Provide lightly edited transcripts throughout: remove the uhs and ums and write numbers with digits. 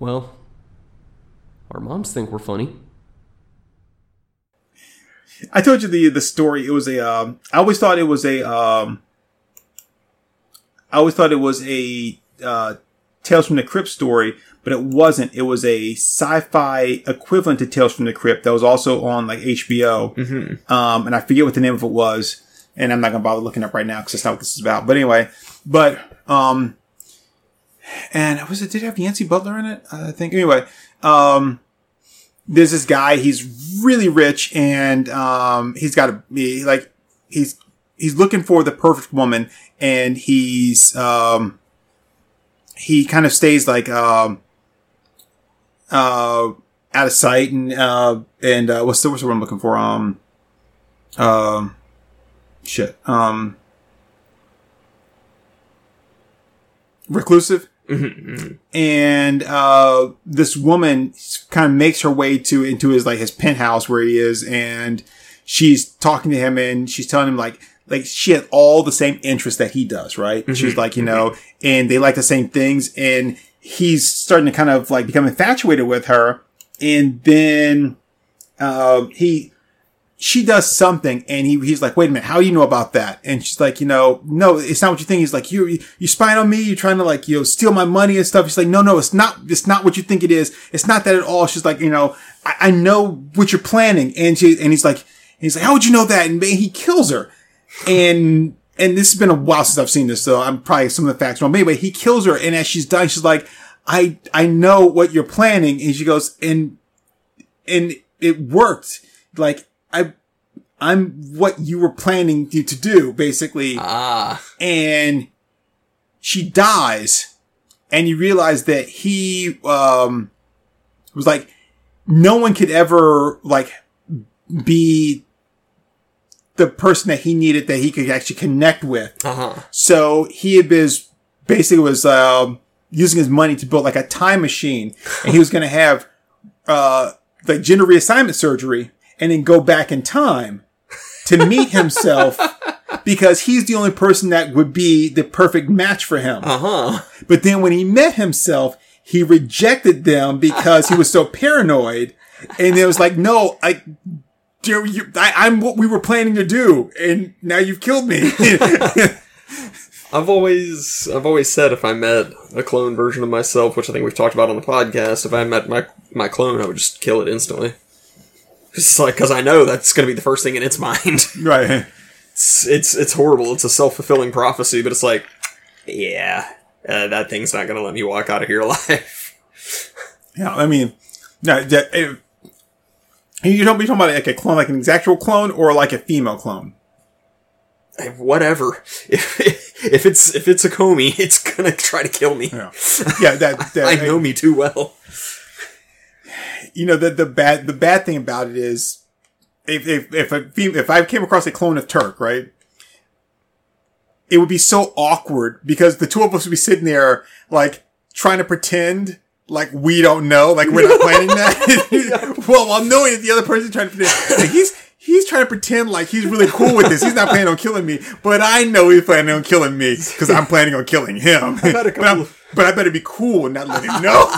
Well, our moms think we're funny. I told you the story. It was a. I always thought it was a. I always thought it was a Tales from the Crypt story, but it wasn't. It was a sci-fi equivalent to Tales from the Crypt that was also on like HBO, mm-hmm. And I forget what the name of it was, and I'm not gonna bother looking up right now because that's not what this is about. But anyway, and was it? Did it have Yancey Butler in it? I think anyway. There's this guy. He's really rich, and he's got a like he's looking for the perfect woman, and he's he kind of stays like out of sight, and what's the word I'm looking for? Reclusive. Mm-hmm. And this woman kind of makes her way into his penthouse where he is, and she's talking to him and she's telling him like she had all the same interests that he does, right? Mm-hmm. She's like, you know, and they like the same things, and he's starting to kind of like become infatuated with her, and then she does something, and he's like, wait a minute, how do you know about that? And she's like, you know, no, it's not what you think. He's like, you spying on me. You're trying to like, you know, steal my money and stuff. She's like, no, it's not what you think it is. It's not that at all. She's like, you know, I know what you're planning. And he's like, how would you know that? And he kills her. And this has been a while since I've seen this, so I'm probably some of the facts wrong. But anyway, he kills her. And as she's dying, she's like, I know what you're planning. And she goes, and it worked. Like, I'm what you were planning to do, basically. Ah. And she dies, and you realize that he was like, no one could ever like be the person that he needed that he could actually connect with. Uh-huh. So he basically was using his money to build like a time machine, and he was going to have like gender reassignment surgery. And then go back in time to meet himself because he's the only person that would be the perfect match for him. Uh-huh. But then when he met himself, he rejected them because he was so paranoid. And it was like, no, I'm what we were planning to do. And now you've killed me. I've always said if I met a clone version of myself, which I think we've talked about on the podcast, if I met my clone, I would just kill it instantly. It's like, because I know that's going to be the first thing in its mind. Right. It's horrible. It's a self-fulfilling prophecy, but it's like, yeah, that thing's not going to let me walk out of here alive. Yeah, I mean, no, you don't be talking about like a clone, like an actual clone, or like a female clone. Whatever. If it's a Comey, it's going to try to kill me. Yeah I know me too well. You know, the bad thing about it is if I came across a clone of Turk, right? It would be so awkward because the two of us would be sitting there like trying to pretend like we don't know, like we're not planning that. Well, while knowing that the other person trying to pretend like he's trying to pretend like he's really cool with this. He's not planning on killing me, but I know he's planning on killing me because I'm planning on killing him. But I better be cool and not let him know.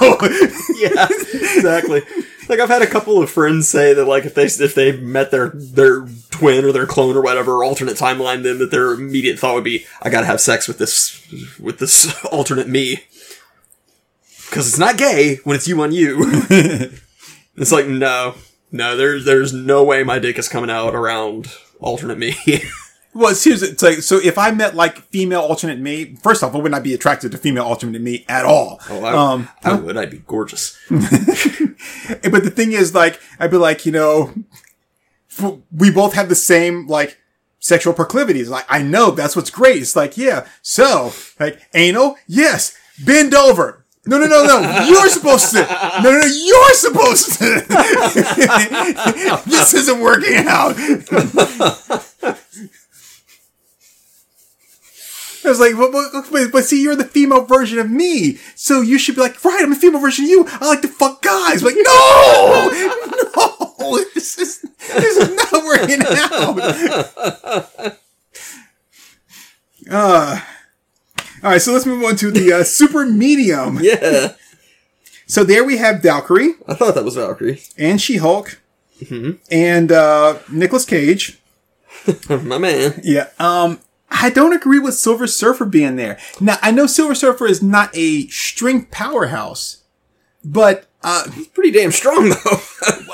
Yeah, exactly. Like, I've had a couple of friends say that, like, if they met their twin or their clone or whatever, or alternate timeline, then that their immediate thought would be, I gotta have sex with this alternate me. Because it's not gay when it's you on you. It's like, no, there's no way my dick is coming out around alternate me. Well, seriously, it's like, so if I met like female alternate me, first off, I would not be attracted to female alternate me at all. Oh, I would. I'd be gorgeous. But the thing is, like, I'd be like, you know, we both have the same, like, sexual proclivities. Like, I know that's what's great. It's like, yeah. So, like, anal? Yes. Bend over. No. You're supposed to. No. You're supposed to. This isn't working out. I was like, but see, you're the female version of me, so you should be like, right, I'm a female version of you. I like to fuck guys. I'm like, no, this is not working out. All right, so let's move on to the super medium. Yeah. So there we have Valkyrie. I thought that was Valkyrie. And She-Hulk. Mm-hmm. And Nicolas Cage. My man. Yeah. I don't agree with Silver Surfer being there. Now, I know Silver Surfer is not a strength powerhouse, but... he's pretty damn strong, though.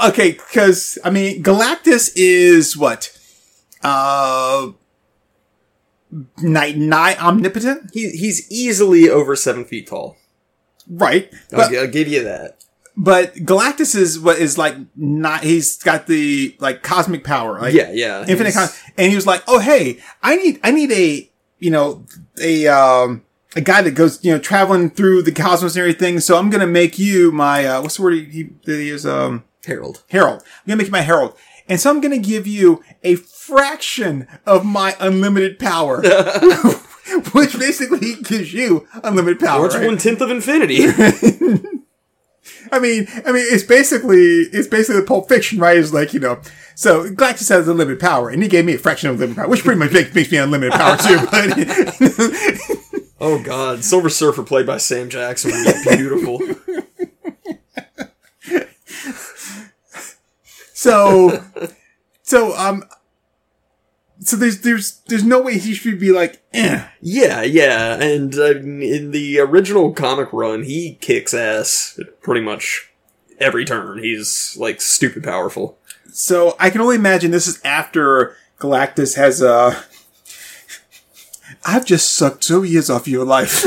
Okay, because, I mean, Galactus is what? Nigh omnipotent? He's easily over 7 feet tall. Right. But, I'll give you that. But Galactus is what is like not, he's got the like cosmic power, like infinite and he was like, oh hey, I need a, you know, a guy that goes, you know, traveling through the cosmos and everything, so I'm gonna make you my what's the word he is Herald. I'm gonna make you my herald. And so I'm gonna give you a fraction of my unlimited power. Which basically gives you unlimited power. Or it's 1/10 of infinity. I mean, it's basically Pulp Fiction, right? It's like, you know, so Galactus has unlimited power, and he gave me a fraction of unlimited power, which pretty much makes me unlimited power too. But oh God, Silver Surfer played by Sam Jackson would be beautiful. So there's no way he should be like, eh. Yeah. And in the original comic run, he kicks ass pretty much every turn. He's like stupid powerful. So I can only imagine this is after Galactus has I've just sucked 2 years off your life.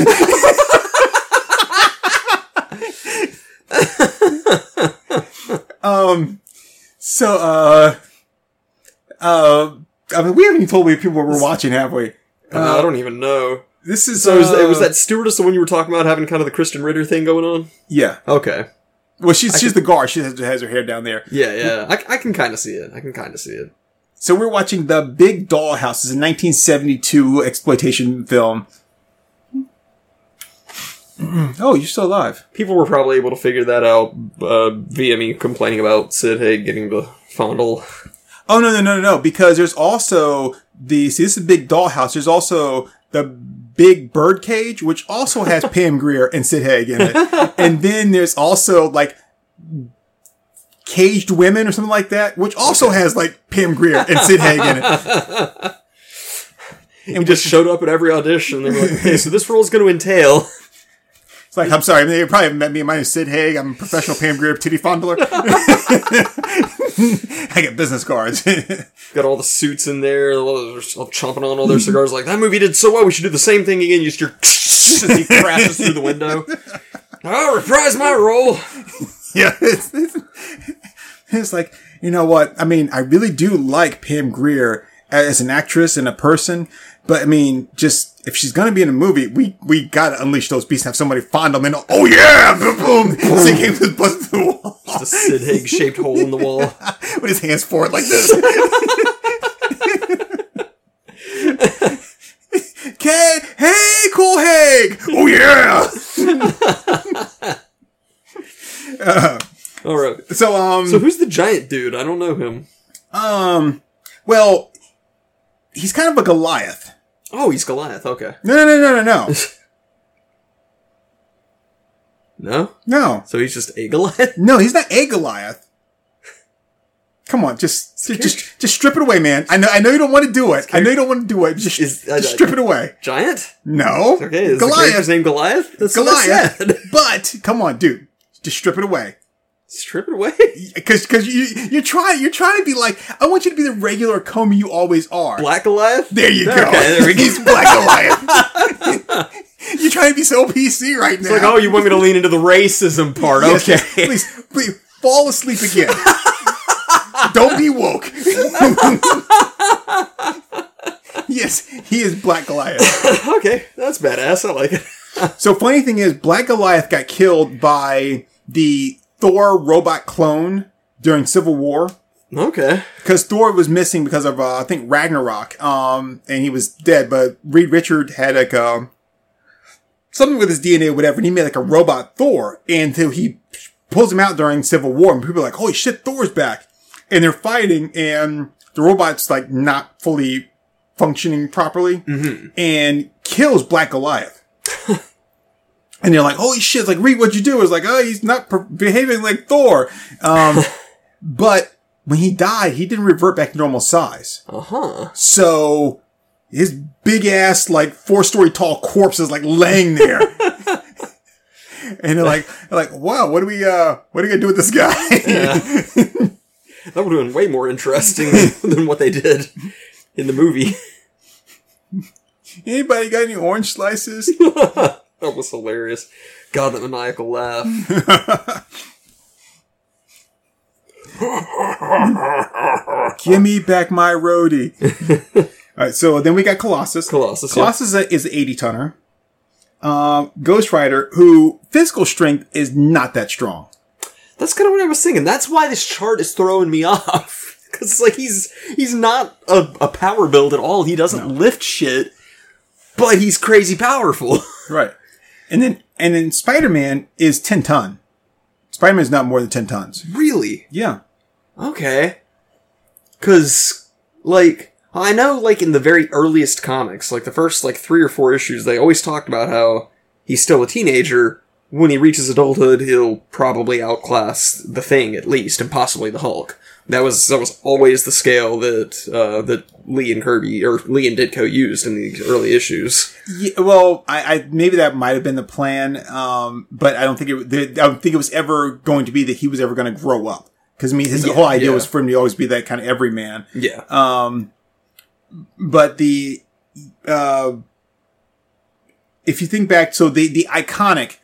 I mean, we haven't even told me people were watching, have we? I don't even know. This is so. Was that stewardess the one you were talking about having kind of the Kristen Ritter thing going on? Yeah. Okay. Well, she's the guard. She has her hair down there. Yeah. I can kind of see it. So we're watching The Big Dollhouse. It's a 1972 exploitation film. Oh, you're still alive. People were probably able to figure that out via me complaining about Sid Haig getting the fondle. Oh, no, because there's also this is Big Dollhouse. There's also The Big Birdcage, which also has Pam Grier and Sid Haig in it. And then there's also, like, Caged Women or something like that, which also has, like, Pam Grier and Sid Haig in it. And we just showed up at every audition. They were like, okay, so this role's going to entail... It's like, I'm sorry, they probably haven't met me. My name is Sid Haig. I'm a professional Pam Grier titty fondler. I get business cards. Got all the suits in there. They're chomping on all their cigars. Like, that movie did so well. We should do the same thing again. You just hear as he crashes through the window. I'll reprise my role. Yeah. It's like, you know what? I mean, I really do like Pam Grier as an actress and a person. But, I mean, just, if she's going to be in a movie, we got to unleash those beasts and have somebody fondle them. And, oh, yeah! Boom! Sid Haig just busted through the wall. Just a Sid Haig-shaped hole in the wall. With his hands forward like this. Okay, hey, cool Haig! Oh, yeah! All right. So who's the giant dude? I don't know him. Well... He's kind of a Goliath. Oh, he's Goliath. Okay. No. No? So he's just a Goliath? No, he's not a Goliath. Come on, just strip it away, man. I know you don't want to do it. I know you don't want to do it. Just strip it away. Giant? No. Okay, is Goliath. The character's name Goliath? That's Goliath. What I said. But come on, dude. Just strip it away. Strip it away? Because you're trying to be like, I want you to be the regular Comey you always are. Black Goliath? There you go. Okay, there we go. He's Black Goliath. You're trying to be so PC right now. It's like, oh, you want me to lean into the racism part. Yes, okay. Please, fall asleep again. Don't be woke. Yes, he is Black Goliath. Okay, that's badass. I like it. So funny thing is, Black Goliath got killed by the... Thor robot clone during Civil War. Okay. Because Thor was missing because of, I think, Ragnarok. And he was dead, but Reed Richard had, like, something with his DNA or whatever, and he made, like, a robot Thor until he pulls him out during Civil War. And people are like, holy shit, Thor's back. And they're fighting, and the robot's, like, not fully functioning properly. Mm-hmm. And kills Black Goliath. And you're like, holy shit, it's like, Reed, what'd you do? It's like, oh, he's not behaving like Thor. But when he died, he didn't revert back to normal size. So his big ass, like, 4-story tall corpse is like laying there. And they're like, wow, what are we gonna do with this guy? Yeah. That would have been way more interesting than what they did in the movie. Anybody got any orange slices? That was hilarious. God, that maniacal laugh. Give me back my roadie. All right, so then we got Colossus. Colossus is an 80-tonner. Ghost Rider, who physical strength is not that strong. That's kind of what I was thinking. That's why this chart is throwing me off. Because like he's not a power build at all. He doesn't lift shit, but he's crazy powerful. Right. And then Spider-Man is 10-ton. Spider-Man is not more than 10 tons. Really? Yeah. Okay. Because like, I know, like, in the very earliest comics, like, the first, like, 3 or 4 issues, they always talked about how he's still a teenager. When he reaches adulthood, he'll probably outclass the Thing, at least, and possibly the Hulk. That was always the scale that Lee and Ditko used in the early issues. Yeah, well, I maybe that might have been the plan, but I don't think it was ever going to be that he was ever going to grow up. Because, I mean, his whole idea was for him to always be that kind of everyman. Yeah. But if you think back, so the iconic,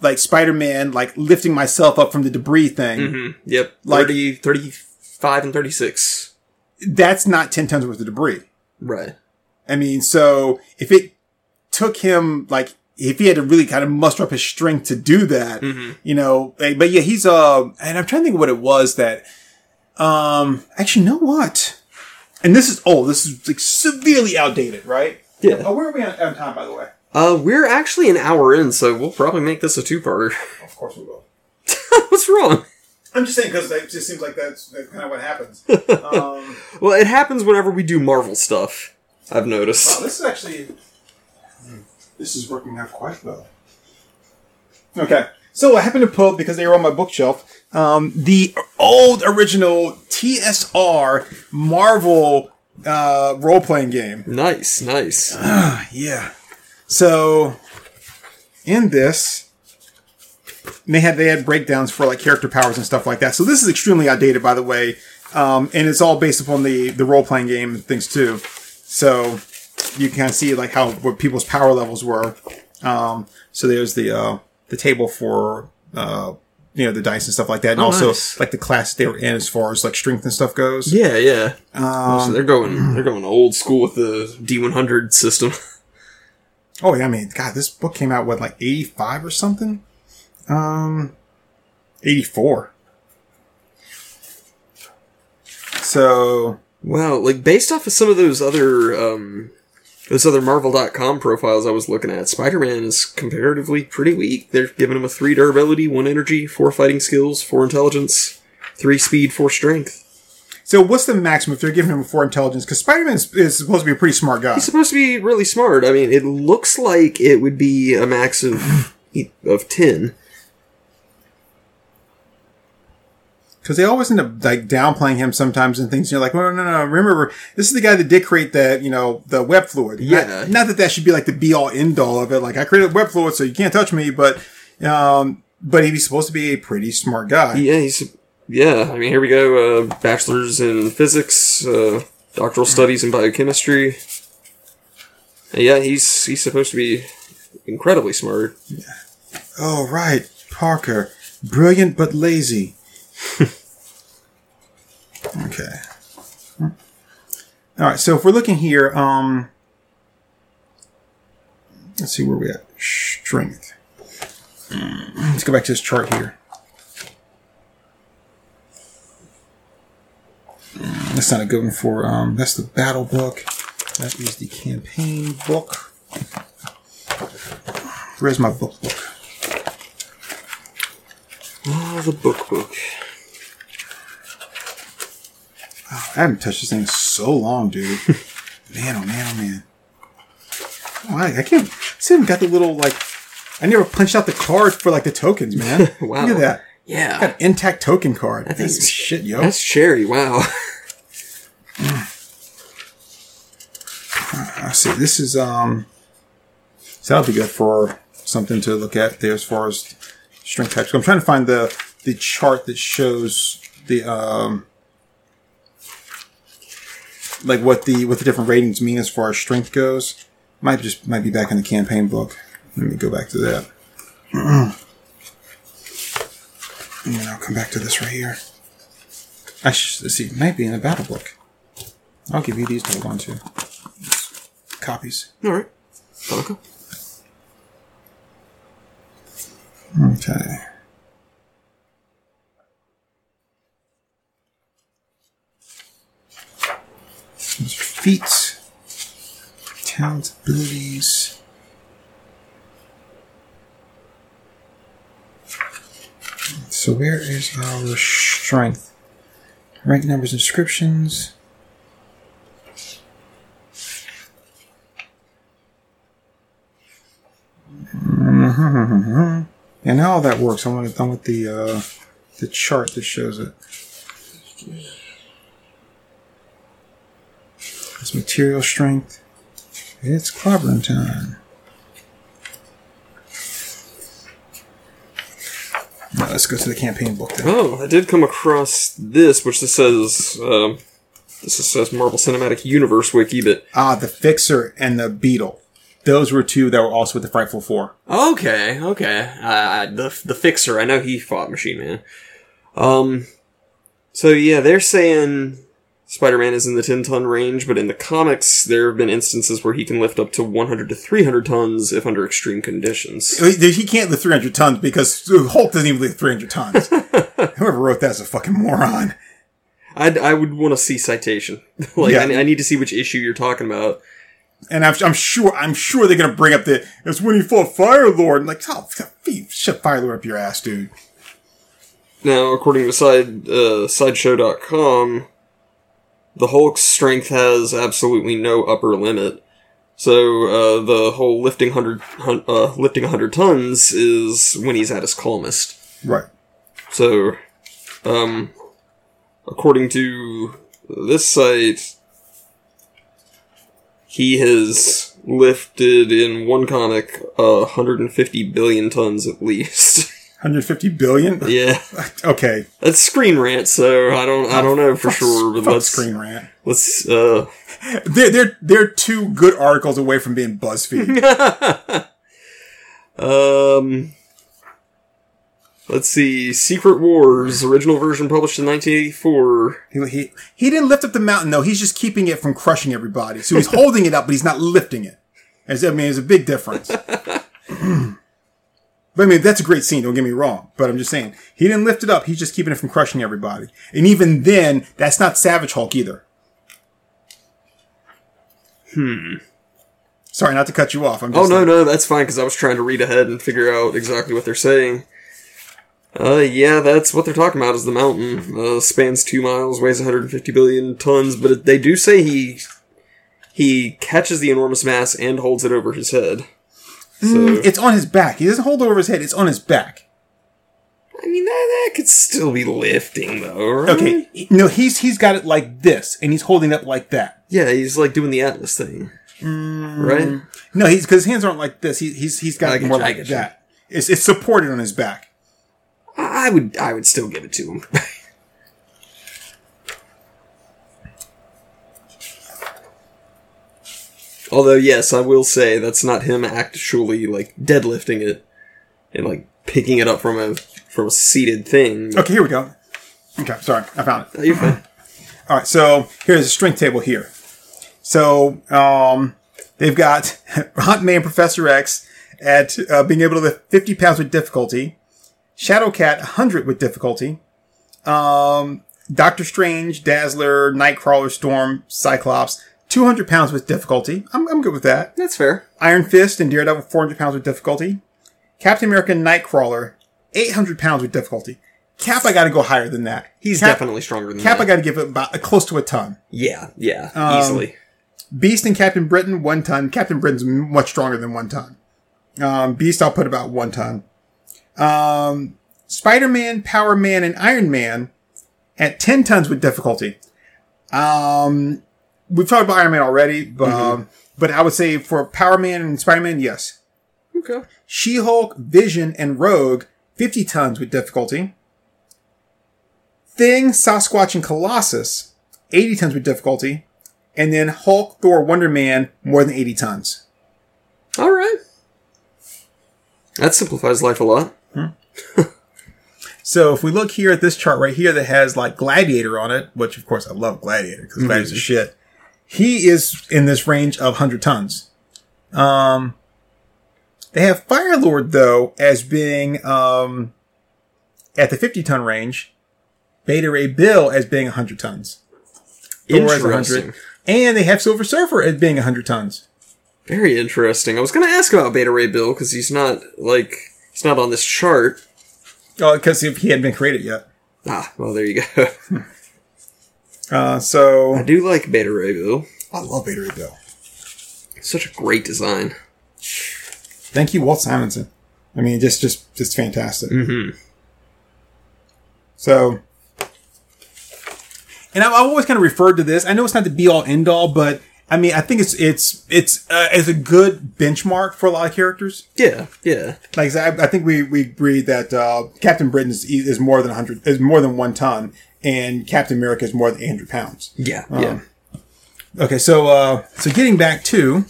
like, Spider-Man, like, lifting myself up from the debris thing. Mm-hmm. Yep. Like, 30, 35, and 36. That's not 10 tons worth of debris. Right. I mean, so if it took him, like, if he had to really kind of muster up his strength to do that, you know, but yeah, he's, and I'm trying to think of what it was that, actually, you know what? And this is like severely outdated, right? Yeah. Oh, where are we on time, by the way? We're actually an hour in, so we'll probably make this a 2-parter. Of course we will. What's wrong? I'm just saying, because it just seems like that's kind of what happens. Well, it happens whenever we do Marvel stuff, I've noticed. Wow, this is working out quite well. Okay. So I happened to pull, because they were on my bookshelf, the old original TSR Marvel role-playing game. Nice. Yeah. So in this, they had breakdowns for like character powers and stuff like that. So this is extremely outdated, by the way, and it's all based upon the role-playing game and things too. So you can kind of see like what people's power levels were. So there's the table for, you know, the dice and stuff like that. And also, nice. Like, the class they were in as far as, like, strength and stuff goes. Yeah. So they're going old school with the D100 system. Oh, yeah, I mean, God, this book came out, what, like, 85 or something? 84. So... Wow, like, based off of some of those other Marvel.com profiles I was looking at, Spider-Man is comparatively pretty weak. They're giving him a 3 durability, 1 energy, 4 fighting skills, 4 intelligence, 3 speed, 4 strength. So what's the maximum if they're giving him a 4 intelligence? Because Spider-Man is supposed to be a pretty smart guy. He's supposed to be really smart. I mean, it looks like it would be a max of 10. Because they always end up, like, downplaying him sometimes and things. You're like, well, no. Remember, this is the guy that did create that, you know, the web fluid. Yeah. Not that should be, like, the be-all, end-all of it. Like, I created web fluid, so you can't touch me. But he's supposed to be a pretty smart guy. Yeah, I mean, here we go. Bachelor's in physics, doctoral studies in biochemistry. Yeah, he's supposed to be incredibly smart. Yeah. Oh, right. Parker. Brilliant but lazy. Okay. All right. So if we're looking here, let's see where we at. Strength. Let's go back to this chart here. That's not a good one for. That's the battle book. That is the campaign book. Where's my book? Oh, the book. Oh, I haven't touched this thing in so long, dude. Man, oh man. Oh, I can't. I haven't got the little, like, I never punched out the card for like the tokens, man. Wow. Look at that. Yeah. I got an intact token card. That's shit, yo. That's cherry. Wow. See, this is, so that'll be good for something to look at there as far as strength types. So I'm trying to find the chart that shows the, like what the different ratings mean as far as strength goes. Might be back in the campaign book. Let me go back to that. And then I'll come back to this right here. Let's see, it might be in the battle book. I'll give you these to hold on to. Copies. All right. Okay. Okay. Feats, talents, abilities. So where is our strength? Rank numbers, descriptions. And how all that works, I want the chart that shows it. It's material strength. It's clobbering time. Now let's go to the campaign book then. Oh, I did come across this, which this says Marvel Cinematic Universe Wiki, but... Ah, the Fixer and the Beetle. Those were two that were also with the Frightful Four. Okay. The Fixer, I know he fought Machine Man. So yeah, they're saying Spider-Man is in the 10-ton range, but in the comics, there have been instances where he can lift up to 100 to 300 tons if under extreme conditions. He can't lift 300 tons because Hulk doesn't even lift 300 tons. Whoever wrote that is a fucking moron. I would want to see citation. I need to see which issue you're talking about. And I'm sure they're going to bring up it's when he fought Firelord. I'm like, oh, shut Firelord up your ass, dude. Now, according to Sideshow.com, the Hulk's strength has absolutely no upper limit. So, the whole lifting 100 tons is when he's at his calmest. Right. So, according to this site... He has lifted, in one comic, 150 billion tons at least. 150 billion? Yeah. Okay. That's Screen Rant, so I don't know for sure. But let's Screen Rant. Let's they're two good articles away from being BuzzFeed. Let's see. Secret Wars, original version published in 1984. He didn't lift up the mountain, though. He's just keeping it from crushing everybody. So he's holding it up, but he's not lifting it. There's a big difference. But, I mean, that's a great scene. Don't get me wrong. But I'm just saying, he didn't lift it up. He's just keeping it from crushing everybody. And even then, that's not Savage Hulk either. Sorry, not to cut you off. No, that's fine, because I was trying to read ahead and figure out exactly what they're saying. Yeah, that's what they're talking about, is the mountain. Spans 2 miles, weighs 150 billion tons, but they do say he catches the enormous mass and holds it over his head. So, it's on his back. He doesn't hold it over his head, it's on his back. I mean, that could still be lifting, though, right? Okay, no, he's got it like this, and he's holding it up like that. Yeah, he's like doing the Atlas thing. Right? No, because his hands aren't like this, he's got it more like that. It's supported on his back. I would still give it to him. Although, yes, I will say that's not him actually, like, deadlifting it and, like, picking it up from a seated thing. Okay, here we go. Okay, sorry. I found it. You're fine. All right, so here's a strength table here. So, they've got Hot Man Professor X at being able to lift 50 pounds with difficulty. Shadowcat, 100 with difficulty. Doctor Strange, Dazzler, Nightcrawler, Storm, Cyclops, 200 pounds with difficulty. I'm good with that. That's fair. Iron Fist and Daredevil, 400 pounds with difficulty. Captain America and Nightcrawler, 800 pounds with difficulty. Cap, I gotta go higher than that. He's definitely stronger than that. Cap, I gotta give it about close to a ton. Yeah, easily. Beast and Captain Britain, 1 ton. Captain Britain's much stronger than 1 ton. Beast, I'll put about 1 ton. Spider-Man, Power Man, and Iron Man at 10 tons with difficulty. We've talked about Iron Man already, but, but I would say for Power Man and Spider-Man, yes. Okay. She-Hulk, Vision, and Rogue, 50 tons with difficulty. Thing, Sasquatch, and Colossus, 80 tons with difficulty. And then Hulk, Thor, Wonder Man, more than 80 tons. All right. That simplifies life a lot. So if we look here at this chart right here that has like Gladiator on it, which of course I love Gladiator because Gladiator's a shit. He is in this range of 100 tons. They have Firelord though as being at the 50 ton range. Beta Ray Bill as being 100 tons. Interesting. And they have Silver Surfer as being 100 tons. Very interesting. I was going to ask about Beta Ray Bill because he's not like he's not on this chart. Oh, because he hadn't been created yet. Ah, well, there you go. So I do like Beta Ray Bill. I love Beta Ray Bill. Such a great design. Thank you, Walt Simonson. I mean, just fantastic. Mm-hmm. So, and I've always kind of referred to this. I know it's not the be all end all, but. I mean, I think it's a good benchmark for a lot of characters. Yeah, yeah. Like I think we agreed that Captain Britain is more than 100 is more than 1 ton, and Captain America is more than 800 pounds. Yeah, yeah. Okay, so getting back to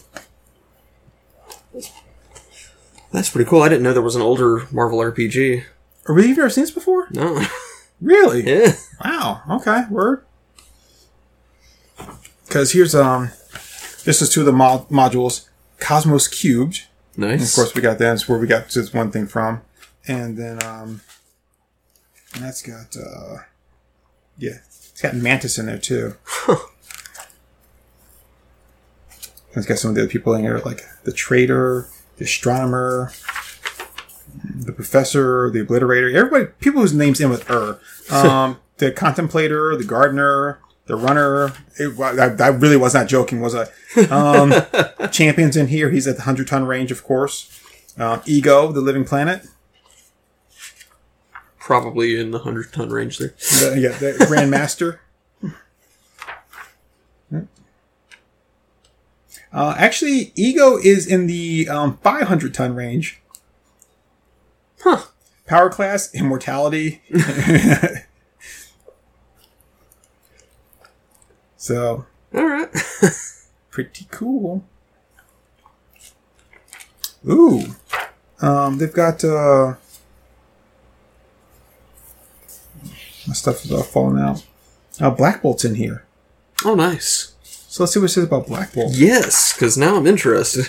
that's pretty cool. I didn't know there was an older Marvel RPG. Have you ever seen this before? No. Really? Yeah. Wow. Okay. Word. Because here's this is two of the modules, Cosmos Cubed. Nice. And of course, we got that. That's where we got this one thing from. And then that's got yeah, it's got Mantis in there too. Huh. It's got some of the other people in here, like the Trader, the Astronomer, the Professor, the Obliterator. Everybody, people whose names end with "er," the Contemplator, the Gardener. The Runner, I really was not joking, was I? Champion's in here. He's at the 100-ton range, of course. Ego, the Living Planet. Probably in the 100-ton range there. The Grandmaster. Actually, Ego is in the 500-ton range. Huh. Power class, immortality. So, all right, pretty cool. Ooh, they've got my stuff is all falling out. Black Bolt's in here. Oh, nice. So let's see what it says about Black Bolt. Yes, because now I'm interested.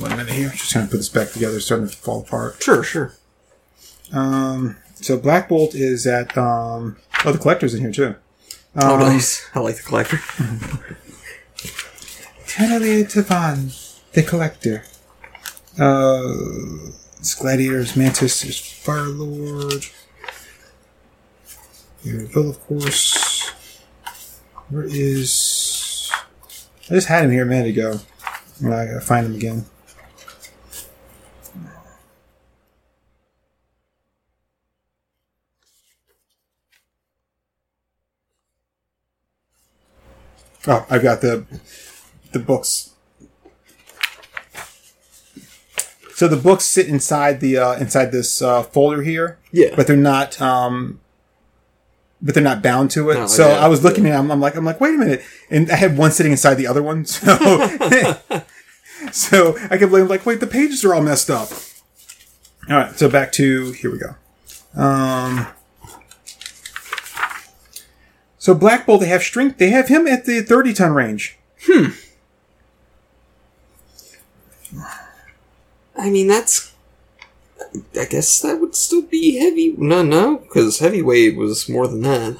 One minute here. I'm just trying to put this back together. It's starting to fall apart. Sure. So Black Bolt is at... the Collector's in here, too. Oh, nice. I like the Collector. Tenali Tavan, the Collector. It's Gladiators, Mantis, there's Firelord. Bill, of course. Where is... I just had him here a minute ago. I gotta find him again. Oh, I've got the books. So the books sit inside the inside this folder here. Yeah. But they're not bound to it. Oh, so yeah. I was looking at it, I'm like, wait a minute. And I had one sitting inside the other one, so so I kept looking like, wait, the pages are all messed up. All right, so back to here we go. So Black Bolt, they have strength. They have him at the 30-ton range. I mean, that's. I guess that would still be heavy. No, because heavyweight was more than that.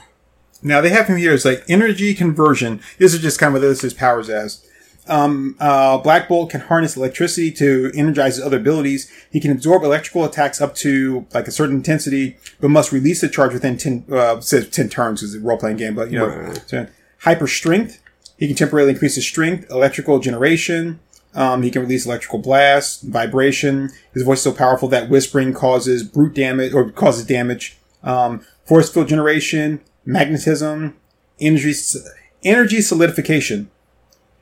Now they have him here as like energy conversion. This is just kind of what this is powers as. Black Bolt can harness electricity to energize his other abilities. He can absorb electrical attacks up to like a certain intensity, but must release the charge within 10 turns because it's a role-playing game, but you know. Right. Hyper strength. He can temporarily increase his strength. Electrical generation. He can release electrical blasts, vibration. His voice is so powerful that whispering causes brute damage, or causes damage. Force field generation, magnetism, energy solidification.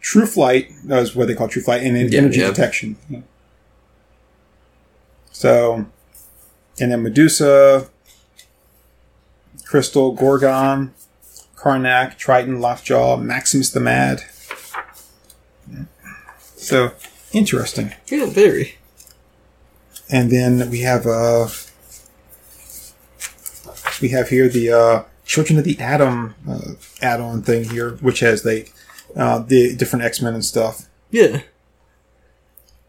True flight, that's what they call true flight, and energy detection. Yeah. So, and then Medusa, Crystal, Gorgon, Karnak, Triton, Lockjaw, Maximus the Mad. Yeah. So, interesting. Yeah, very. And then we have here the Children of the Atom add-on thing here, which has the different X-Men and stuff. Yeah.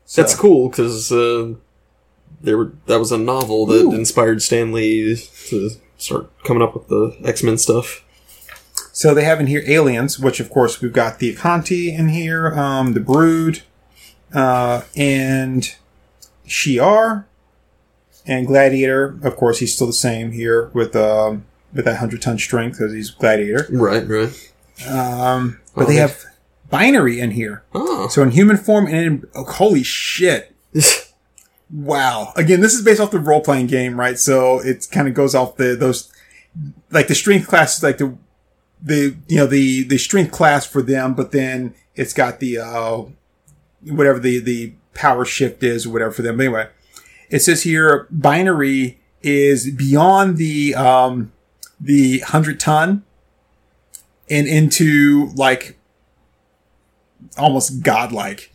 So. That's cool, because that was a novel that inspired Stan Lee to start coming up with the X-Men stuff. So they have in here Aliens, which, of course, we've got the Conti in here, the Brood, and Shi'ar, and Gladiator. Of course, he's still the same here with that 100-ton strength, because he's Gladiator. Right. But they have Binary in here. Oh. So in human form and holy shit. Wow. Again, this is based off the role-playing game, right? So it kind of goes off the strength class is like the strength class for them, but then it's got the, whatever the power shift is or whatever for them. But anyway, it says here Binary is beyond the 100-ton. And into, like, almost godlike.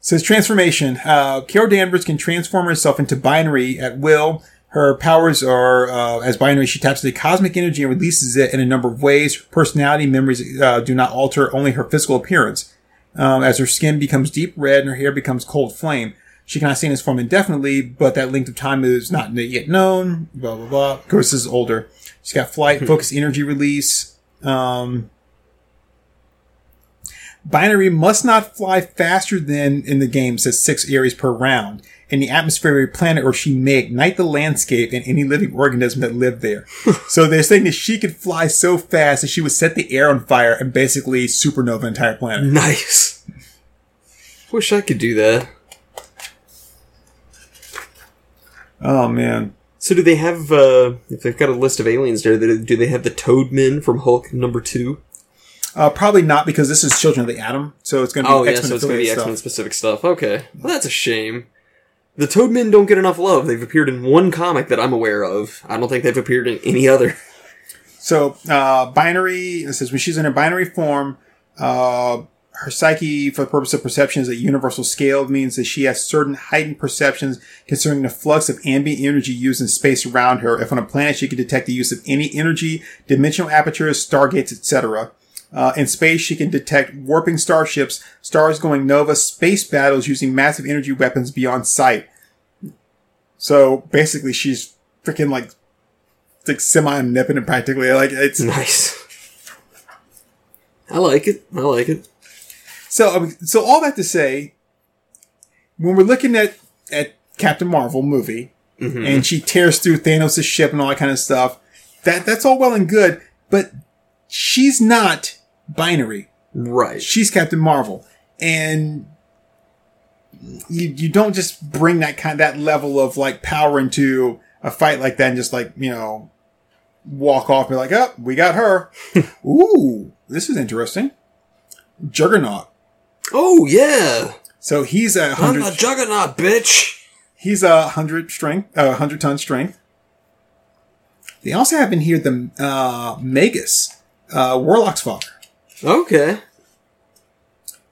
Says transformation. Carol Danvers can transform herself into Binary at will. Her powers are, as Binary, she taps into cosmic energy and releases it in a number of ways. Her personality, memories do not alter, only her physical appearance. As her skin becomes deep red and her hair becomes cold flame. She cannot stay in this form indefinitely, but that length of time is not yet known. Blah, blah, blah. Of course, this is older. She's got flight, focus, energy release. Binary must not fly faster than in the game, says 6 Aries per round, in the atmosphere of your planet, or she may ignite the landscape and any living organism that lived there. So they're saying that she could fly so fast that she would set the air on fire and basically supernova the entire planet. Nice. Wish I could do that. Oh, man. So do they have, if they've got a list of aliens there, do they have the Toadmen from Hulk #2? Probably not, because this is Children of the Atom, so it's going to be X-Men so it's going to be X-Men-specific stuff. Okay. Well, that's a shame. The Toadmen don't get enough love. They've appeared in one comic that I'm aware of. I don't think they've appeared in any other. So, Binary, it says, when she's in her Binary form, her psyche, for the purpose of perception, is a universal scale, means that she has certain heightened perceptions concerning the flux of ambient energy used in space around her. If on a planet, she can detect the use of any energy, dimensional apertures, stargates, etc. In space, she can detect warping starships, stars going nova, space battles using massive energy weapons beyond sight. So, basically, she's freaking, like semi-omnipotent, practically. Like, it's nice. I like it. So all that to say, when we're looking at Captain Marvel movie, mm-hmm. and she tears through Thanos' ship and all that kind of stuff, that's all well and good, but she's not Binary. Right. She's Captain Marvel. And you don't just bring that level of like power into a fight like that and just like, you know, walk off and be like, oh, we got her. Ooh, this is interesting. Juggernaut. Oh, yeah. So he's 100... I'm a Juggernaut, bitch! He's 100-ton strength. They also have in here the Magus, Warlock's father. Okay.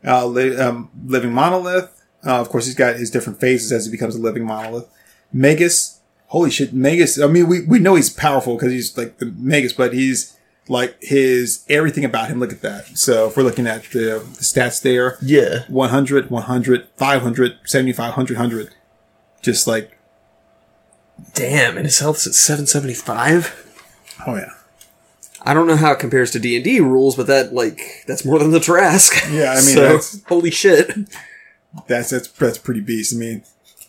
Living Monolith. Of course, he's got his different phases as he becomes a Living Monolith. Magus. Holy shit, Magus. I mean, we know he's powerful because he's like the Magus, but he's... like, his everything about him, look at that. So, if we're looking at the stats there. Yeah. 100, 100, 500, 7,500, 100. Just like... damn, and his health's at 775? Oh, yeah. I don't know how it compares to D&D rules, but that, like, that's more than the Trask. Yeah, I mean, so, that's... Holy shit. That's pretty beast. I mean,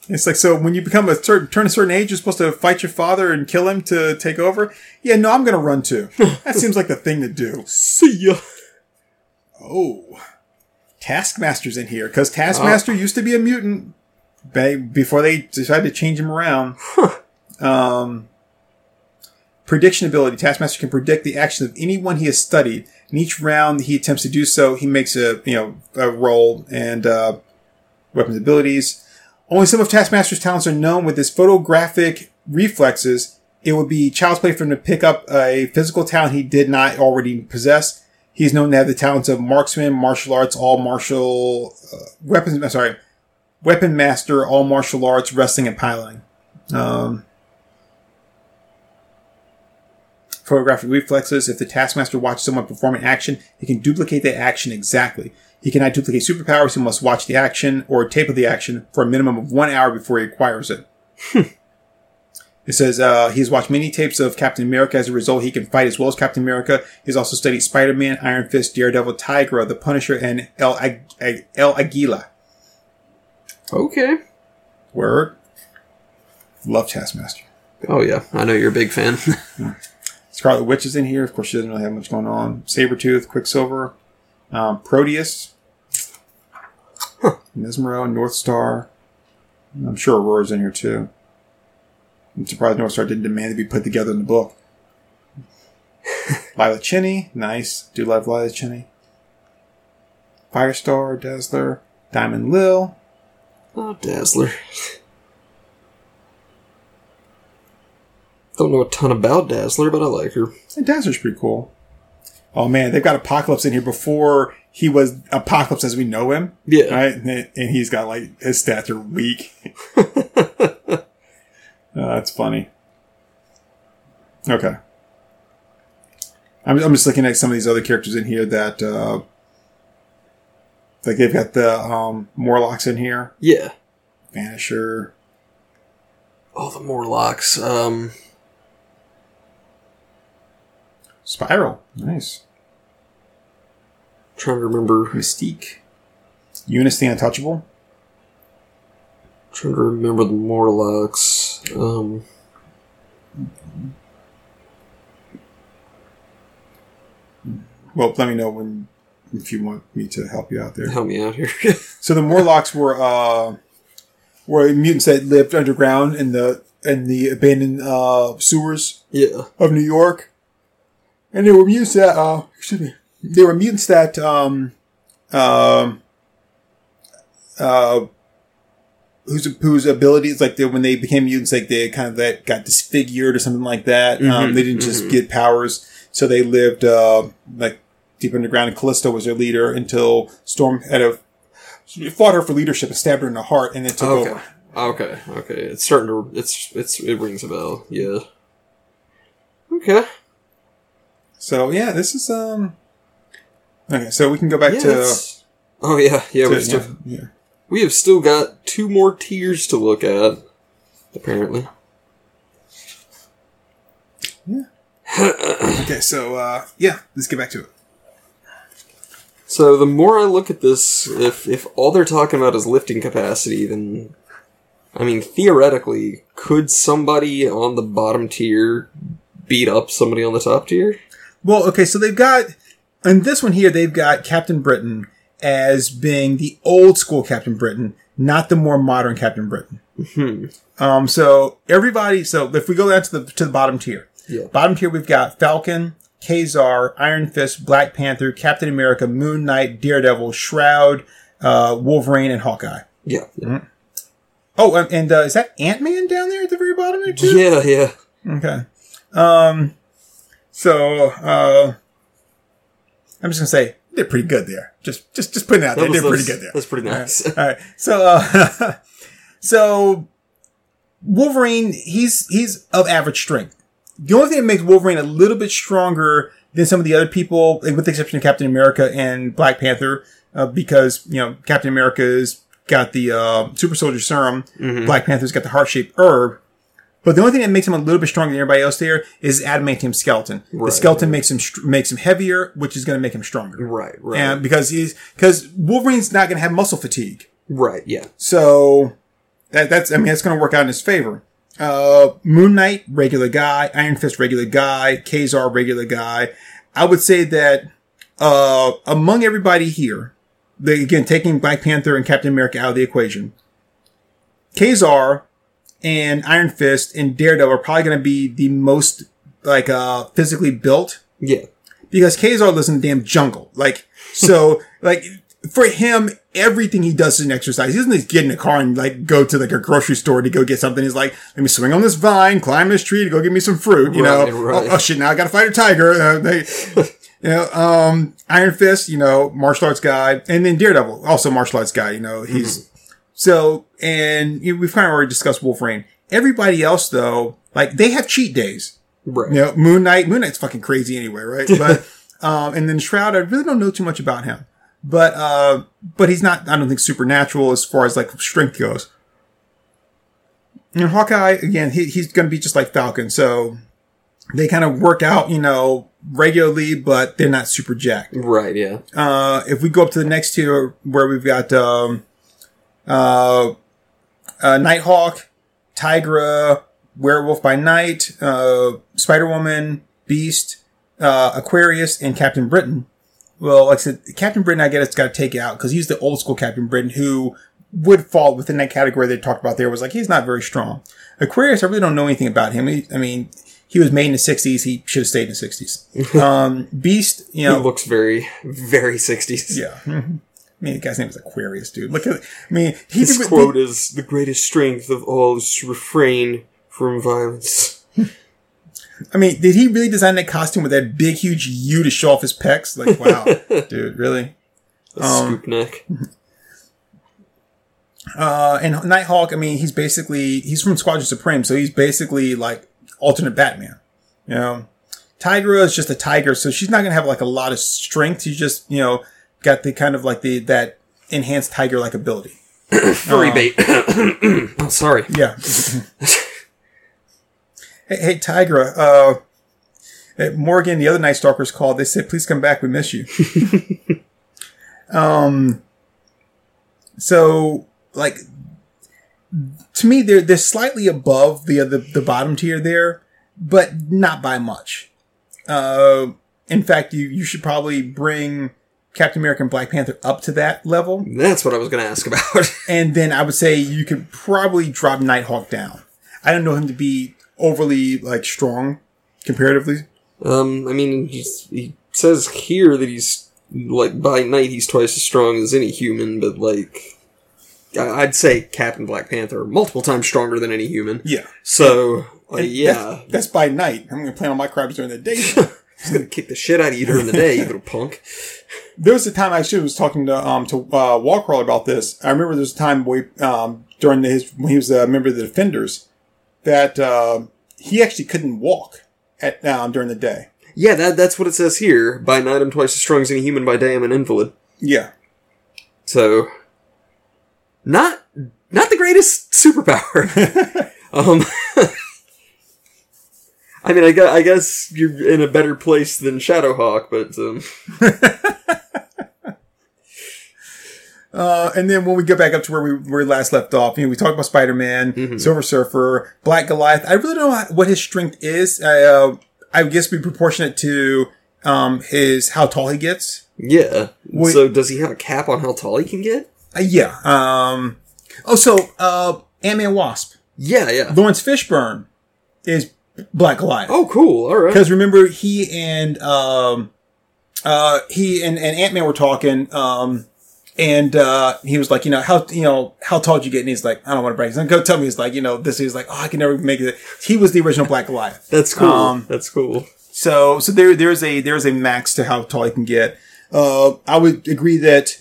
it's like, so when you become a certain age, you're supposed to fight your father and kill him to take over? Yeah, no, I'm going to run too. That seems like the thing to do. See ya. Oh. Taskmaster's in here, because Taskmaster used to be a mutant before they decided to change him around. Huh. Prediction ability. Taskmaster can predict the actions of anyone he has studied. In each round he attempts to do so, he makes a roll and weapons abilities. Only some of Taskmaster's talents are known. With his photographic reflexes, it would be child's play for him to pick up a physical talent he did not already possess. He's known to have the talents of marksman, martial arts, all martial weapon master, all martial arts, wrestling, and piloting. Photographic reflexes. If the Taskmaster watches someone perform an action, he can duplicate that action exactly. He cannot duplicate superpowers. He must watch the action or tape of the action for a minimum of 1 hour before he acquires it. It says he's watched many tapes of Captain America. As a result, he can fight as well as Captain America. He's also studied Spider-Man, Iron Fist, Daredevil, Tigra, The Punisher, and El Aguila. Okay. Word. Love Taskmaster. Oh, yeah. I know you're a big fan. Scarlet Witch is in here. Of course, she doesn't really have much going on. Sabretooth, Quicksilver, Proteus, Mesmero, Northstar. I'm sure Aurora's in here, too. I'm surprised Northstar didn't demand to be put together in the book. Lila Cheney. Nice. Do love Lila Cheney. Firestar, Dazzler, Diamond Lil. Oh, Dazzler. Don't know a ton about Dazzler, but I like her. And Dazzler's pretty cool. Oh, man. They've got Apocalypse in here before he was Apocalypse as we know him. Yeah. Right? And he's got, like, his stats are weak. That's funny. Okay. I'm just looking at some of these other characters in here that... like, they've got the Morlocks in here. Yeah. Vanisher. Oh, the Morlocks. Spiral. Nice. I'm trying to remember. Mystique. Eunice the Untouchable. I'm trying to remember the Morlocks. Well, let me know if you want me to help you out there. Help me out here. So the Morlocks were mutants that lived underground in the abandoned sewers of New York. And they were mutants that, whose abilities, like, when they became mutants, like, they kind of got disfigured or something like that. Mm-hmm. They didn't just get powers. So they lived, like, deep underground, and Callisto was their leader until Storm fought her for leadership and stabbed her in the heart and then took over. Okay. It's starting to, it rings a bell. Yeah. Okay. So, yeah, this is, okay, so we can go back to... Oh, yeah, yeah, we have still got 2 more tiers to look at, apparently. Yeah. Okay, so, let's get back to it. So, the more I look at this, if all they're talking about is lifting capacity, then... I mean, theoretically, could somebody on the bottom tier beat up somebody on the top tier? Well, okay, so they've got, in this one here, they've got Captain Britain as being the old school Captain Britain, not the more modern Captain Britain. Mm-hmm. So everybody, if we go down to the bottom tier, Bottom tier, we've got Falcon, Khazar, Iron Fist, Black Panther, Captain America, Moon Knight, Daredevil, Shroud, Wolverine, and Hawkeye. Yeah. Mm-hmm. Oh, and is that Ant-Man down there at the very bottom there too? Yeah, yeah. Okay. So, I'm just gonna say they're pretty good there. Just putting it out there, they're pretty good there. That's pretty nice. All right. So, so Wolverine, he's of average strength. The only thing that makes Wolverine a little bit stronger than some of the other people, with the exception of Captain America and Black Panther, because Captain America's got the super soldier serum, Black Panther's got the heart shaped herb. But the only thing that makes him a little bit stronger than everybody else there is adamantium skeleton. Right. The skeleton makes him heavier, which is going to make him stronger. Right. And because Wolverine's not going to have muscle fatigue. Right. Yeah. So that's going to work out in his favor. Moon Knight, regular guy. Iron Fist, regular guy. Kazar, regular guy. I would say that among everybody here, again, taking Black Panther and Captain America out of the equation, Kazar and Iron Fist and Daredevil are probably going to be the most physically built. Yeah. Because Kazar lives in the damn jungle. For him, everything he does is an exercise. He doesn't just get in a car and go to a grocery store to go get something. He's like, let me swing on this vine, climb this tree to go get me some fruit. You know, right. Oh shit, now I got to fight a tiger. Iron Fist, martial arts guy, and then Daredevil, also martial arts guy. We've kind of already discussed Wolverine. Everybody else though, they have cheat days. Right. Moon Knight's fucking crazy anyway, right? But and then Shroud, I really don't know too much about him. But he's not, I don't think, supernatural as far as strength goes. And Hawkeye, again, he's going to be just like Falcon. So they kind of work out, regularly, but they're not super jacked. Right. Yeah. If we go up to the next tier where we've got, Nighthawk, Tigra, Werewolf by Night, Spider-Woman, Beast, Aquarius, and Captain Britain. Well, like I said, Captain Britain, I guess, got to take it out because he's the old school Captain Britain who would fall within that category they talked about there. Was he's not very strong. Aquarius, I really don't know anything about him. He was made in the 60s. He should have stayed in the 60s. Beast, He looks very, very 60s. Yeah. Mm-hmm. The guy's name is Aquarius, dude. Look at his quote is, the greatest strength of all is to refrain from violence. Did he really design that costume with that big, huge U to show off his pecs? Wow, dude, really? A scoop neck. And Nighthawk, he's basically... He's from Squadron Supreme, so he's basically, alternate Batman. Tigra is just a tiger, so she's not going to have, a lot of strength. She's just, got the kind of, that enhanced tiger-like ability. Furry bait. Oh, sorry. Yeah. Hey, Tigra, Morgan, the other Night Stalkers called. They said, please come back. We miss you. To me, they're slightly above the bottom tier there, but not by much. In fact, you should probably bring Captain America and Black Panther up to that level. That's what I was going to ask about. And then I would say you could probably drop Nighthawk down. I don't know him to be overly strong comparatively. He says here that he's by night he's twice as strong as any human, but I'd say Captain Black Panther multiple times stronger than any human. Yeah. So that's by night. I'm gonna plan on my crabs during the day. He's gonna kick the shit out of you during the day, you little punk. There was a time I actually was talking to Wallcrawler about this. I remember there was a time when he was a member of the Defenders, that he actually couldn't walk during the day. Yeah, that's what it says here. By night, I'm twice as strong as any human. By day, I'm an invalid. Yeah. So, not the greatest superpower. I guess you're in a better place than Shadowhawk, but... and then when we get back up to where we last left off, we talked about Spider-Man, mm-hmm. Silver Surfer, Black Goliath. I really don't know what his strength is. I guess be proportionate to how tall he gets. Yeah. So does he have a cap on how tall he can get? Yeah. Ant-Man Wasp. Yeah. Lawrence Fishburne is Black Goliath. Oh, cool. All right. Because remember, he and Ant-Man were talking. And he was like, how tall did you get? And he's like, I don't want to brag. He's like, go tell me. He's like, this. He's like, oh, I can never make it. He was the original Black Goliath. That's cool. That's cool. So there's a max to how tall he can get. I would agree that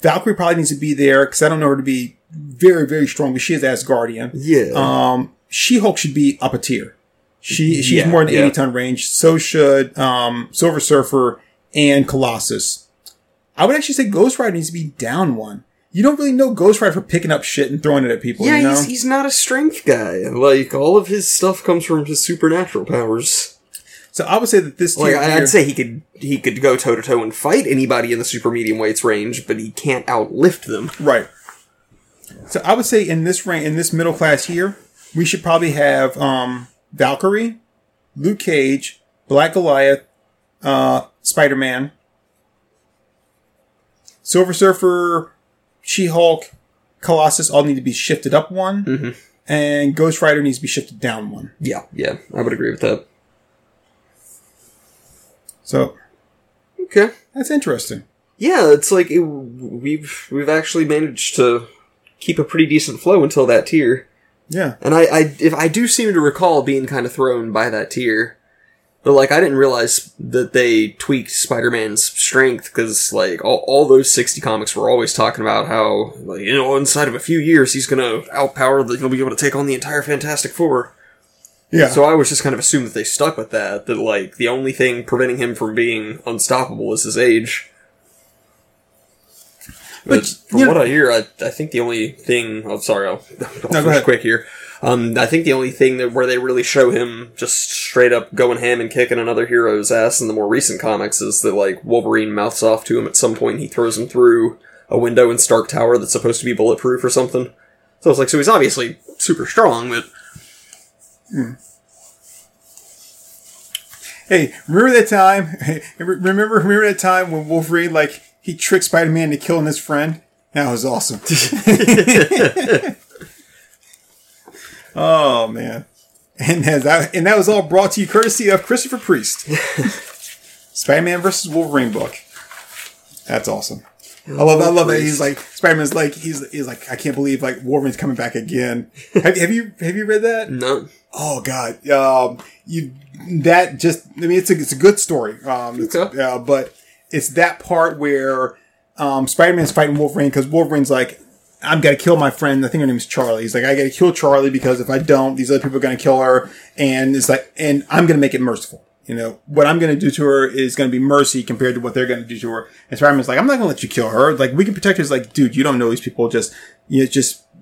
Valkyrie probably needs to be there because I don't know her to be very, very strong, but she is Asgardian. Yeah. She-Hulk should be up a tier. She's more in the 80-ton range. So should Silver Surfer and Colossus. I would actually say Ghost Rider needs to be down one you don't really know Ghost Rider for picking up shit and throwing it at people. Yeah, you know? he's not a strength guy. Like, all of his stuff comes from his supernatural powers. So I would say that this tier... Like, I'd say he could go toe-to-toe and fight anybody in the super medium weights range, but he can't outlift them. Right. So I would say in this rank, in this middle class here, we should probably have Valkyrie, Luke Cage, Black Goliath, Spider-Man, Silver Surfer, She-Hulk, Colossus all need to be shifted up one, and Ghost Rider needs to be shifted down one. Yeah, I would agree with that. So, okay, that's interesting. Yeah, it's like we've actually managed to keep a pretty decent flow until that tier. Yeah, and I do seem to recall being kind of thrown by that tier. But, like, I didn't realize that they tweaked Spider-Man's strength, because, like, all those 60 comics were always talking about how, like, you know, inside of a few years, he's going to he'll be able to take on the entire Fantastic Four. Yeah. So I was just kind of assumed that they stuck with that, like, the only thing preventing him from being unstoppable is his age. But from what I hear, I think the only thing... Oh, sorry, I'll finish quick here. I think the only thing where they really show him just straight up going ham and kicking another hero's ass in the more recent comics is that, like, Wolverine mouths off to him at some point and he throws him through a window in Stark Tower that's supposed to be bulletproof or something. So it's like, so he's obviously super strong, but... Hmm. Hey, remember that time when Wolverine, like, he tricked Spider-Man into killing his friend? That was awesome. Oh, man. And that was all brought to you courtesy of Christopher Priest. Spider-Man vs. Wolverine book. That's awesome. I love that he's like, Spider-Man's like, he's like, I can't believe, like, Wolverine's coming back again. Have you read that? No. Oh, God. It's a good story. Okay. But it's that part where Spider-Man's fighting Wolverine because Wolverine's like, I've got to kill my friend. I think her name is Charlie. He's like, I got to kill Charlie because if I don't, these other people are going to kill her. And it's like, and I'm going to make it merciful. You know, what I'm going to do to her is going to be mercy compared to what they're going to do to her. And Spider-Man's like, I'm not going to let you kill her. Like, we can protect her. It's like, dude, you don't know these people. Just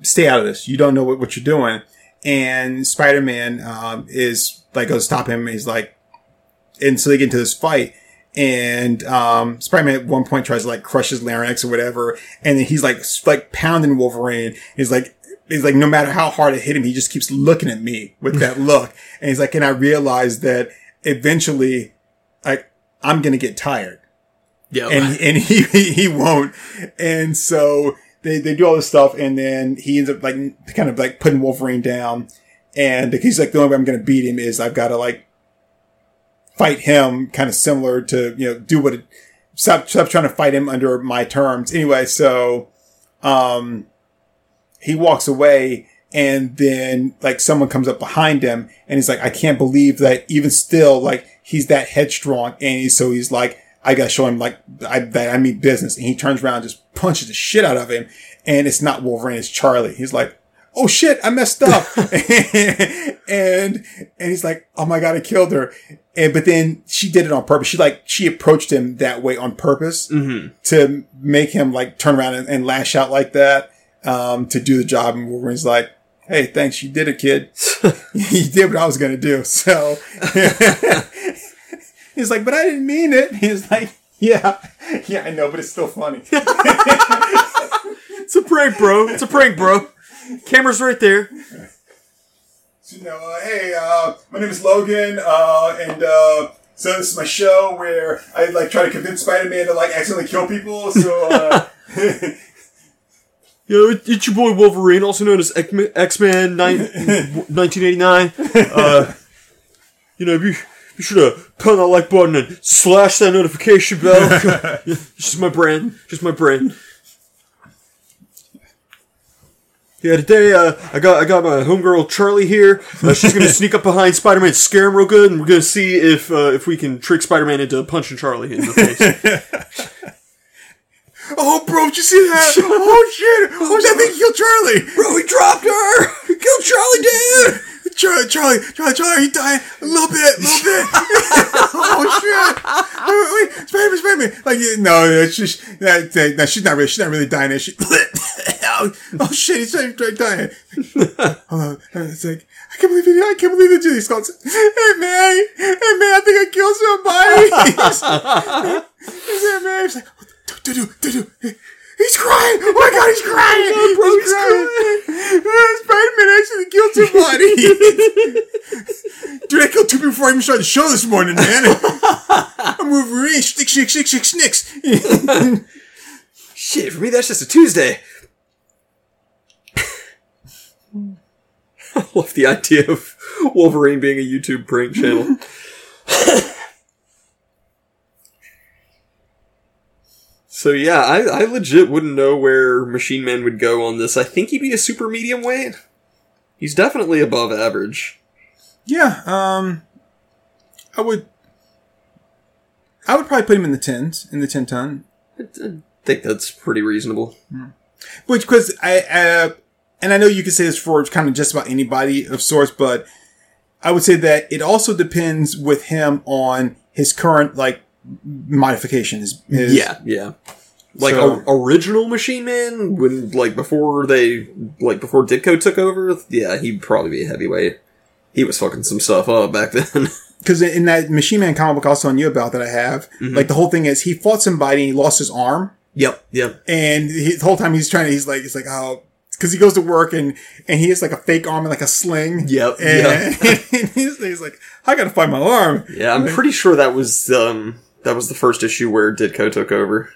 stay out of this. You don't know what you're doing. And Spider-Man is like, goes to stop him. He's like, and so they get into this fight. And Spider-Man at one point tries to, like, crush his larynx or whatever, and then he's like pounding Wolverine. He's like, no matter how hard it hit him, he just keeps looking at me with that look. And he's like, and I realized that eventually, like, I'm gonna get tired. Yeah. And he won't. And so they do all this stuff, and then he ends up, like, kind of like putting Wolverine down. And he's like, the only way I'm gonna beat him is I've got to, like, fight him, kind of similar to, you know, stop trying to fight him under my terms. Anyway, so, he walks away and then, like, someone comes up behind him and he's like, I can't believe that even still, like, he's that headstrong. And so he's like, I gotta show him, like, that I mean business. And he turns around and just punches the shit out of him. And it's not Wolverine, it's Charlie. He's like, oh shit, I messed up. and he's like, oh my God, I killed her. But then she did it on purpose. She approached him that way on purpose to make him, like, turn around and lash out like that, to do the job. And Wolverine's like, hey, thanks. You did it, kid. You did what I was going to do. So he's like, but I didn't mean it. He's like, yeah, I know, but it's still funny. It's a prank, bro. It's a prank, bro. Camera's right there. So, hey, my name is Logan, and so this is my show where I, like, try to convince Spider-Man to, like, accidentally kill people, so, Yo, it's your boy Wolverine, also known as X-Man 1989. Be sure to pound that like button and slash that notification bell. Just my brand. Yeah, today I got my homegirl Charlie here. She's gonna sneak up behind Spider-Man, scare him real good, and we're gonna see if we can trick Spider-Man into punching Charlie in the face. Oh, bro, did you see that? Oh shit! Oh, that thing killed Charlie, bro. He dropped her. He killed Charlie, dude. Charlie, are you dying? A little bit. Oh, shit. Wait, Spider-Man. Like, no, it's just, she's not really dying, is she? Oh, shit, he's dying. Hold on. It's like, I can't believe they do these sculpts. Hey, man, I think I killed somebody. He's like, do. He's crying! Oh my god, he's crying! He's crying! Spider-Man actually killed somebody! Dude, I killed two before I even started the show this morning, man! I'm Wolverine, snicks! Shit, for me that's just a Tuesday! I love the idea of Wolverine being a YouTube prank channel. So yeah, I legit wouldn't know where Machine Man would go on this. I think he'd be a super medium weight. He's definitely above average. Yeah, I would probably put him in the 10s, in the 10-ton. I think that's pretty reasonable. Mm. Which, because and I know you could say this for kind of just about anybody of sorts, but I would say that it also depends with him on his current, like, modification is yeah. Like so, original Machine Man when before Ditko took over, yeah, he'd probably be a heavyweight. He was fucking some stuff up back then. Because in that Machine Man comic book I was telling you about that I have, mm-hmm. like the whole thing is he fought somebody and he lost his arm. Yep. And the whole time he's like oh. Because he goes to work and he has like a fake arm and like a sling. Yep. And he's like, I gotta find my arm. Yeah, I'm pretty sure that was the first issue where Ditko took over.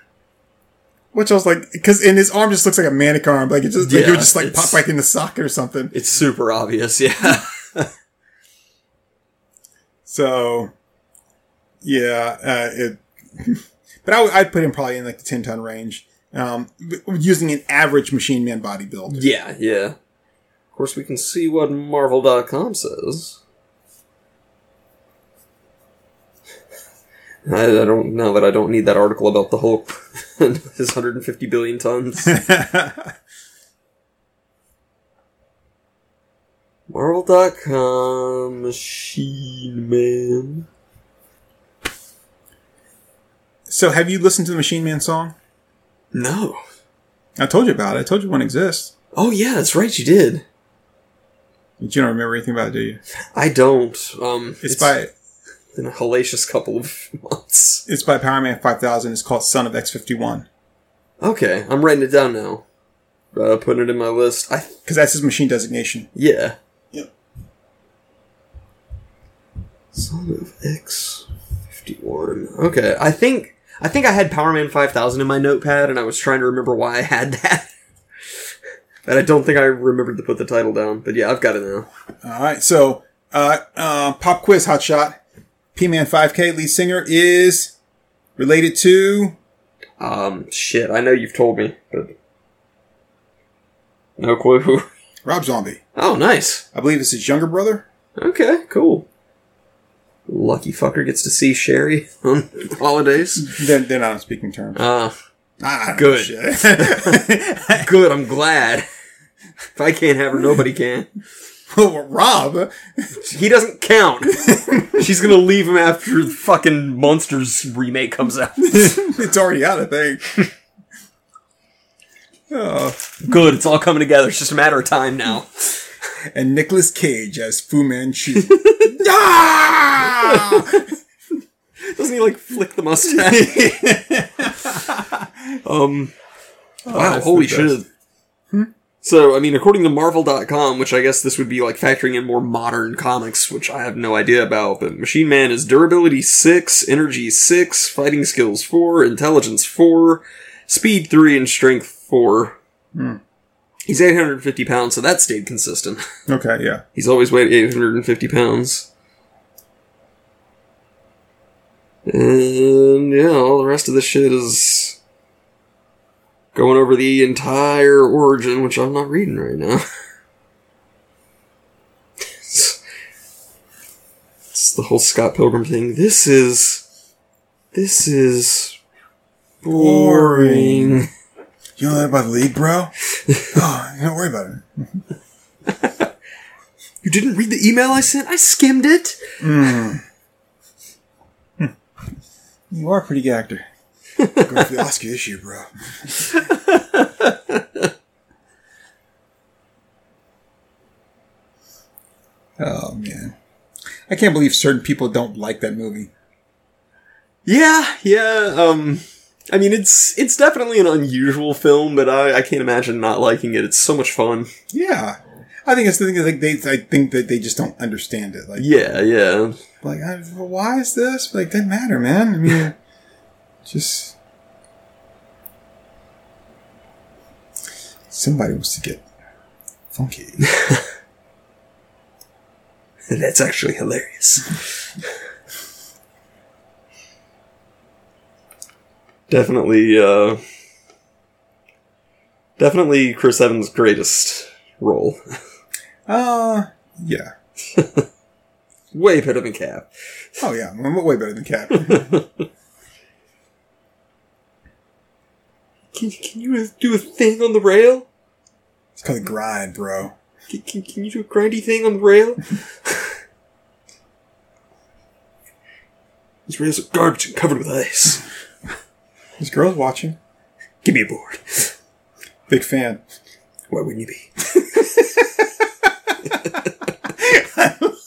Which I was like, because in his arm just looks like a manic arm, like it just it would just like pop back in the socket or something. It's super obvious, yeah. So, yeah, but I'd put him probably in like the 10-ton range, using an average Machine Man body build. Yeah. Of course, we can see what Marvel.com says. I don't know that I don't need that article about the Hulk and his 150 billion tons. Marvel.com Machine Man. So, have you listened to the Machine Man song? No. I told you about it. I told you one exists. Oh, yeah, that's right, you did. But you don't remember anything about it, do you? I don't. It's by... in a hellacious couple of months. It's by Power Man 5000. It's called Son of X-51. Okay, I'm writing it down now. Putting it in my list. Because that's his machine designation. Yeah. Yep. Son of X-51. Okay, I think I had Power Man 5000 in my notepad, and I was trying to remember why I had that. And I don't think I remembered to put the title down, but yeah, I've got it now. Alright, so, pop quiz, hotshot. P-Man 5K, lead singer, is related to... shit, I know you've told me, but... no clue. Rob Zombie. Oh, nice. I believe it's his younger brother. Okay, cool. Lucky fucker gets to see Sherry on holidays. They're not on speaking terms. Good. Good, I'm glad. If I can't have her, nobody can. Oh, Rob? He doesn't count. She's going to leave him after the fucking Monsters remake comes out. It's already out, I think. Oh. Good, it's all coming together. It's just a matter of time now. And Nicolas Cage as Fu Manchu. Ah! Doesn't he, like, flick the mustache? Wow, holy shit. Hmm? So, I mean, according to Marvel.com, which I guess this would be, like, factoring in more modern comics, which I have no idea about, but Machine Man is Durability 6, Energy 6, Fighting Skills 4, Intelligence 4, Speed 3, and Strength 4. Hmm. He's 850 pounds, so that stayed consistent. Okay, yeah. He's always weighed 850 pounds. And, yeah, all the rest of this shit is... going over the entire origin, which I'm not reading right now. It's the whole Scott Pilgrim thing. This is... boring. You know that about the league, bro? Oh, don't worry about it. You didn't read the email I sent? I skimmed it. Mm. You are a pretty good actor. Go for the Oscar this year, bro. Oh, man. I can't believe certain people don't like that movie. Yeah. I mean, it's definitely an unusual film, but I can't imagine not liking it. It's so much fun. Yeah. I think it's the thing that I think that they just don't understand it. Like, yeah. Like, why is this? Like, doesn't matter, man. I mean, just somebody wants to get funky. That's actually hilarious. Definitely Chris Evans' greatest role. Yeah. Way better than Cap. Oh, yeah. I'm way better than Cap. Can you do a thing on the rail? It's called a grind, bro. Can you do a grindy thing on the rail? These rails are garbage and covered with ice. This girl's watching. Give me a board. Big fan. Why wouldn't you be?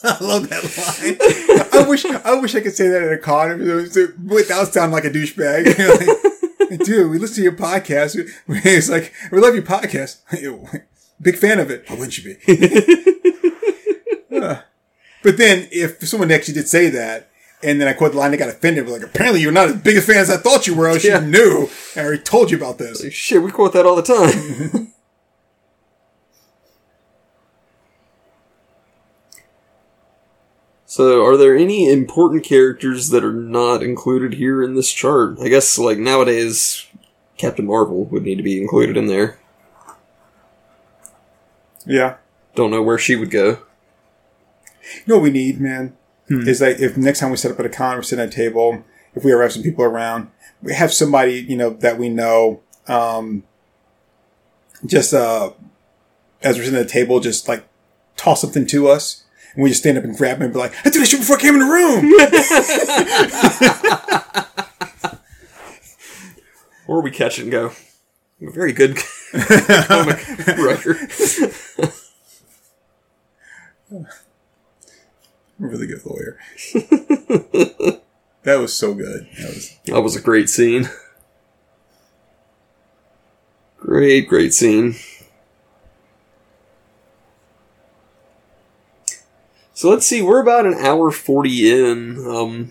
I love that line. I wish I could say that at a con without sounding like a douchebag. Like, dude, we listen to your podcast. It's like, we love your podcast. Big fan of it. Why wouldn't you be? But then, if someone actually did say that, and then I quote the line, they got offended. But like, apparently you're not as big a fan as I thought you were. I should have knew. I already told you about this. Like, shit, we quote that all the time. So, are there any important characters that are not included here in this chart? I guess, like, nowadays, Captain Marvel would need to be included in there. Yeah. Don't know where she would go. You know what we need, man? Is like, if next time we set up at a con, we're sitting at a table, if we ever have some people around, we have somebody, that we know, as we're sitting at a table, just, like, toss something to us. And we just stand up and grab him and be like, I did that shit before I came in the room! Or we catch it and go, I'm a very good comic writer. I'm a really good lawyer. That was so good. That was a great scene. Great scene. So let's see, we're about an hour 40 in,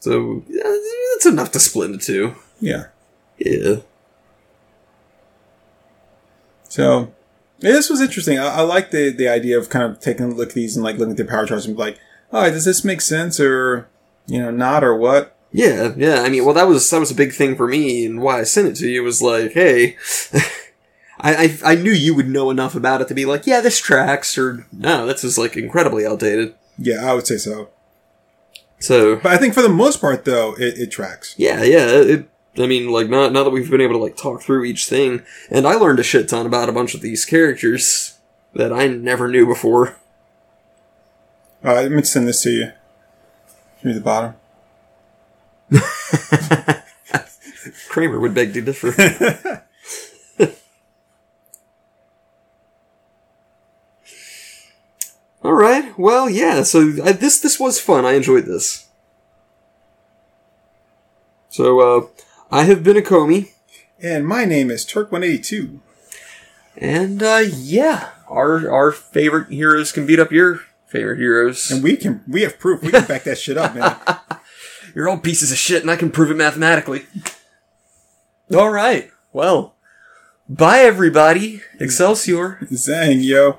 so that's enough to split into two. Yeah. So, this was interesting. I like the idea of kind of taking a look at these and like looking at the power charts and be like, all right, does this make sense or, not or what? Yeah. I mean, well, that was a big thing for me, and why I sent it to you was like, hey... I knew you would know enough about it to be like, yeah, this tracks, or no, this is like incredibly outdated. Yeah, I would say so. But I think for the most part, though, it tracks. Yeah. Now that we've been able to like talk through each thing, and I learned a shit ton about a bunch of these characters that I never knew before. Let me send this to you. Through the bottom. Kramer would beg to differ. All right. Well, yeah. So this was fun. I enjoyed this. So I have been Akomi, and my name is Turk182. And our favorite heroes can beat up your favorite heroes, and we have proof. We can back that shit up, man. You're all pieces of shit, and I can prove it mathematically. All right. Well, bye everybody. Excelsior. Zang, yo.